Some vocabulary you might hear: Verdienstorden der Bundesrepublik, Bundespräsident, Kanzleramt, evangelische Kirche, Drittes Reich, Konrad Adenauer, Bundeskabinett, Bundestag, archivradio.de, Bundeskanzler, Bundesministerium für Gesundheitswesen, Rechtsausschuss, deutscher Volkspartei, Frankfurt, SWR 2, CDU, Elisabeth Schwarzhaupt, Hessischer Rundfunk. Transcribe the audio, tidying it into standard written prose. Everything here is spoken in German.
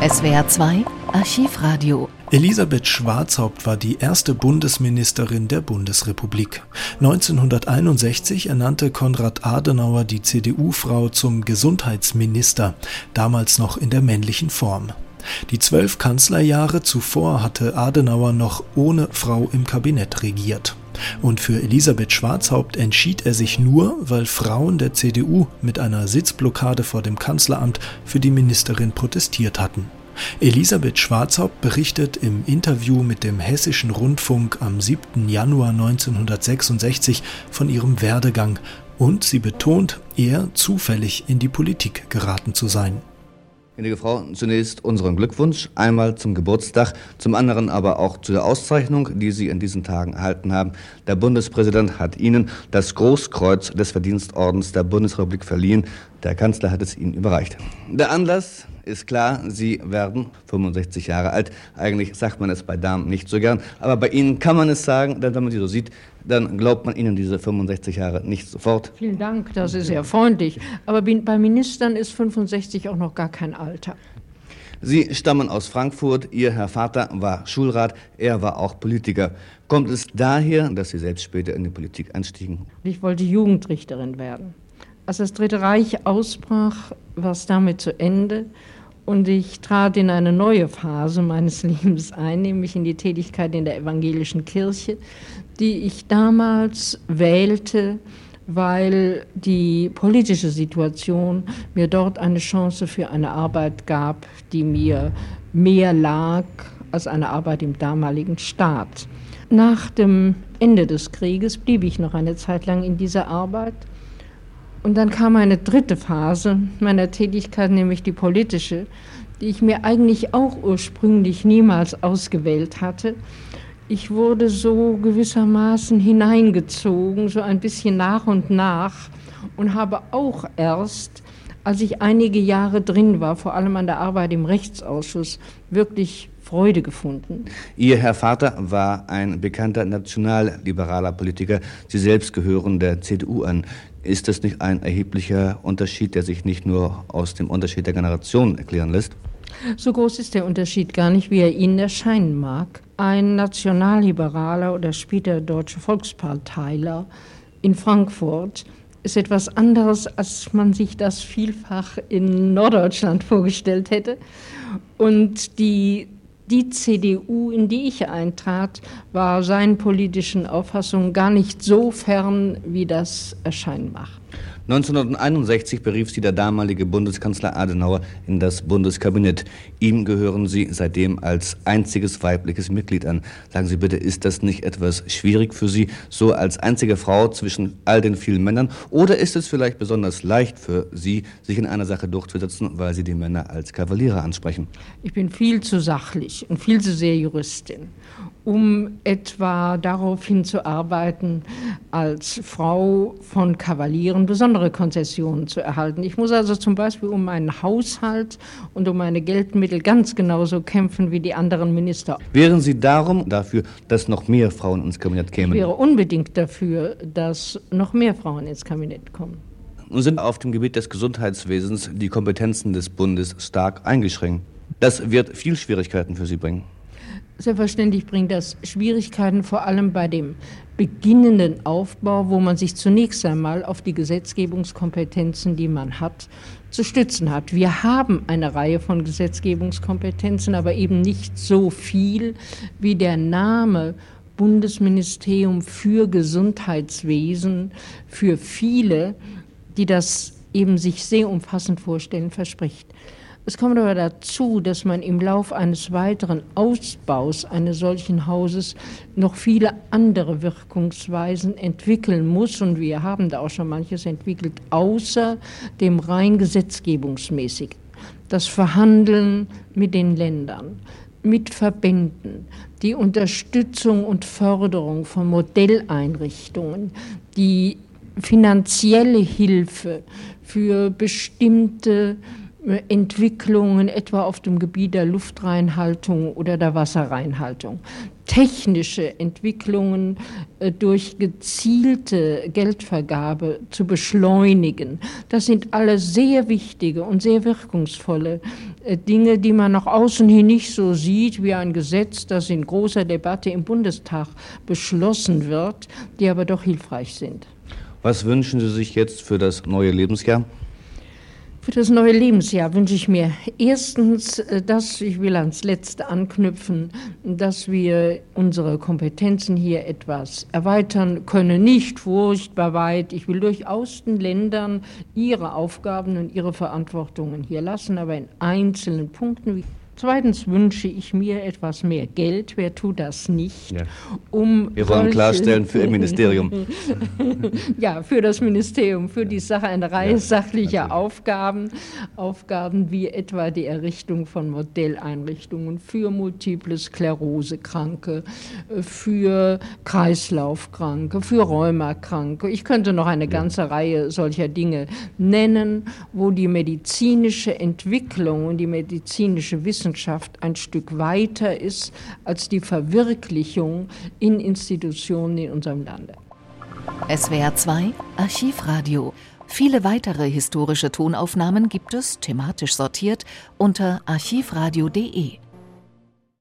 SWR 2 Archivradio. Elisabeth Schwarzhaupt war die erste Bundesministerin der Bundesrepublik. 1961 ernannte Konrad Adenauer die CDU-Frau zum Gesundheitsminister, damals noch in der männlichen Form. Die 12 Kanzlerjahre zuvor hatte Adenauer noch ohne Frau im Kabinett regiert. Und für Elisabeth Schwarzhaupt entschied er sich nur, weil Frauen der CDU mit einer Sitzblockade vor dem Kanzleramt für die Ministerin protestiert hatten. Elisabeth Schwarzhaupt berichtet im Interview mit dem Hessischen Rundfunk am 7. Januar 1966 von ihrem Werdegang und sie betont, eher zufällig in die Politik geraten zu sein. Gnädige Frau, zunächst unseren Glückwunsch, einmal zum Geburtstag, zum anderen aber auch zu der Auszeichnung, die Sie in diesen Tagen erhalten haben. Der Bundespräsident hat Ihnen das Großkreuz des Verdienstordens der Bundesrepublik verliehen. Der Kanzler hat es Ihnen überreicht. Der Anlass ist klar, Sie werden 65 Jahre alt. Eigentlich sagt man es bei Damen nicht so gern, aber bei Ihnen kann man es sagen, denn wenn man Sie so sieht, dann glaubt man Ihnen diese 65 Jahre nicht sofort. Vielen Dank, das ist sehr freundlich. Aber bei Ministern ist 65 auch noch gar kein Alter. Sie stammen aus Frankfurt, Ihr Herr Vater war Schulrat, er war auch Politiker. Kommt es daher, dass Sie selbst später in die Politik einstiegen? Ich wollte Jugendrichterin werden. Als das Dritte Reich ausbrach, war es damit zu Ende. Und ich trat in eine neue Phase meines Lebens ein, nämlich in die Tätigkeit in der evangelischen Kirche, die ich damals wählte, weil die politische Situation mir dort eine Chance für eine Arbeit gab, die mir mehr lag als eine Arbeit im damaligen Staat. Nach dem Ende des Krieges blieb ich noch eine Zeit lang in dieser Arbeit. Und dann kam eine dritte Phase meiner Tätigkeit, nämlich die politische, die ich mir eigentlich auch ursprünglich niemals ausgewählt hatte. Ich wurde so gewissermaßen hineingezogen, so ein bisschen nach und nach und habe auch erst, als ich einige Jahre drin war, vor allem an der Arbeit im Rechtsausschuss, wirklich Freude gefunden. Ihr Herr Vater war ein bekannter nationalliberaler Politiker. Sie selbst gehören der CDU an. Ist das nicht ein erheblicher Unterschied, der sich nicht nur aus dem Unterschied der Generationen erklären lässt? So groß ist der Unterschied gar nicht, wie er Ihnen erscheinen mag. Ein Nationalliberaler oder später deutscher Volksparteiler in Frankfurt ist etwas anderes, als man sich das vielfach in Norddeutschland vorgestellt hätte. Und Die CDU, in die ich eintrat, war seinen politischen Auffassungen gar nicht so fern, wie das erscheinen macht. 1961 berief Sie der damalige Bundeskanzler Adenauer in das Bundeskabinett. Ihm gehören Sie seitdem als einziges weibliches Mitglied an. Sagen Sie bitte, ist das nicht etwas schwierig für Sie, so als einzige Frau zwischen all den vielen Männern? Oder ist es vielleicht besonders leicht für Sie, sich in einer Sache durchzusetzen, weil Sie die Männer als Kavaliere ansprechen? Ich bin viel zu sachlich und viel zu sehr Juristin, um etwa darauf hinzuarbeiten, als Frau von Kavalieren besondere Konzessionen zu erhalten. Ich muss also zum Beispiel um meinen Haushalt und um meine Geldmittel ganz genauso kämpfen wie die anderen Minister. Wären Sie dafür, dass noch mehr Frauen ins Kabinett kämen? Ich wäre unbedingt dafür, dass noch mehr Frauen ins Kabinett kommen. Nun sind auf dem Gebiet des Gesundheitswesens die Kompetenzen des Bundes stark eingeschränkt. Das wird viel Schwierigkeiten für Sie bringen. Selbstverständlich bringt das Schwierigkeiten, vor allem bei dem beginnenden Aufbau, wo man sich zunächst einmal auf die Gesetzgebungskompetenzen, die man hat, zu stützen hat. Wir haben eine Reihe von Gesetzgebungskompetenzen, aber eben nicht so viel, wie der Name Bundesministerium für Gesundheitswesen für viele, die das eben sich sehr umfassend vorstellen, verspricht. Es kommt aber dazu, dass man im Lauf eines weiteren Ausbaus eines solchen Hauses noch viele andere Wirkungsweisen entwickeln muss. Und wir haben da auch schon manches entwickelt, außer dem rein gesetzgebungsmäßigen. Das Verhandeln mit den Ländern, mit Verbänden, die Unterstützung und Förderung von Modelleinrichtungen, die finanzielle Hilfe für bestimmte Entwicklungen, etwa auf dem Gebiet der Luftreinhaltung oder der Wasserreinhaltung. Technische Entwicklungen durch gezielte Geldvergabe zu beschleunigen. Das sind alles sehr wichtige und sehr wirkungsvolle Dinge, die man nach außen hin nicht so sieht wie ein Gesetz, das in großer Debatte im Bundestag beschlossen wird, die aber doch hilfreich sind. Was wünschen Sie sich jetzt für das neue Lebensjahr? Für das neue Lebensjahr wünsche ich mir erstens, ich will ans Letzte anknüpfen, dass wir unsere Kompetenzen hier etwas erweitern können, nicht furchtbar weit. Ich will durchaus den Ländern ihre Aufgaben und ihre Verantwortungen hier lassen, aber in einzelnen Punkten. Zweitens wünsche ich mir etwas mehr Geld. Wer tut das nicht? Ja. Wir wollen klarstellen für das Ministerium. Ja, für das Ministerium, für die Sache eine Reihe sachlicher natürlich. Aufgaben wie etwa die Errichtung von Modelleinrichtungen für Multiple Sklerose-Kranke, für Kreislaufkranke, für Rheumakranke. Ich könnte noch eine ganze Reihe solcher Dinge nennen, wo die medizinische Entwicklung und die medizinische Wissenschaft ein Stück weiter ist als die Verwirklichung in Institutionen in unserem Lande. SWR 2 Archivradio. Viele weitere historische Tonaufnahmen gibt es, thematisch sortiert, unter archivradio.de.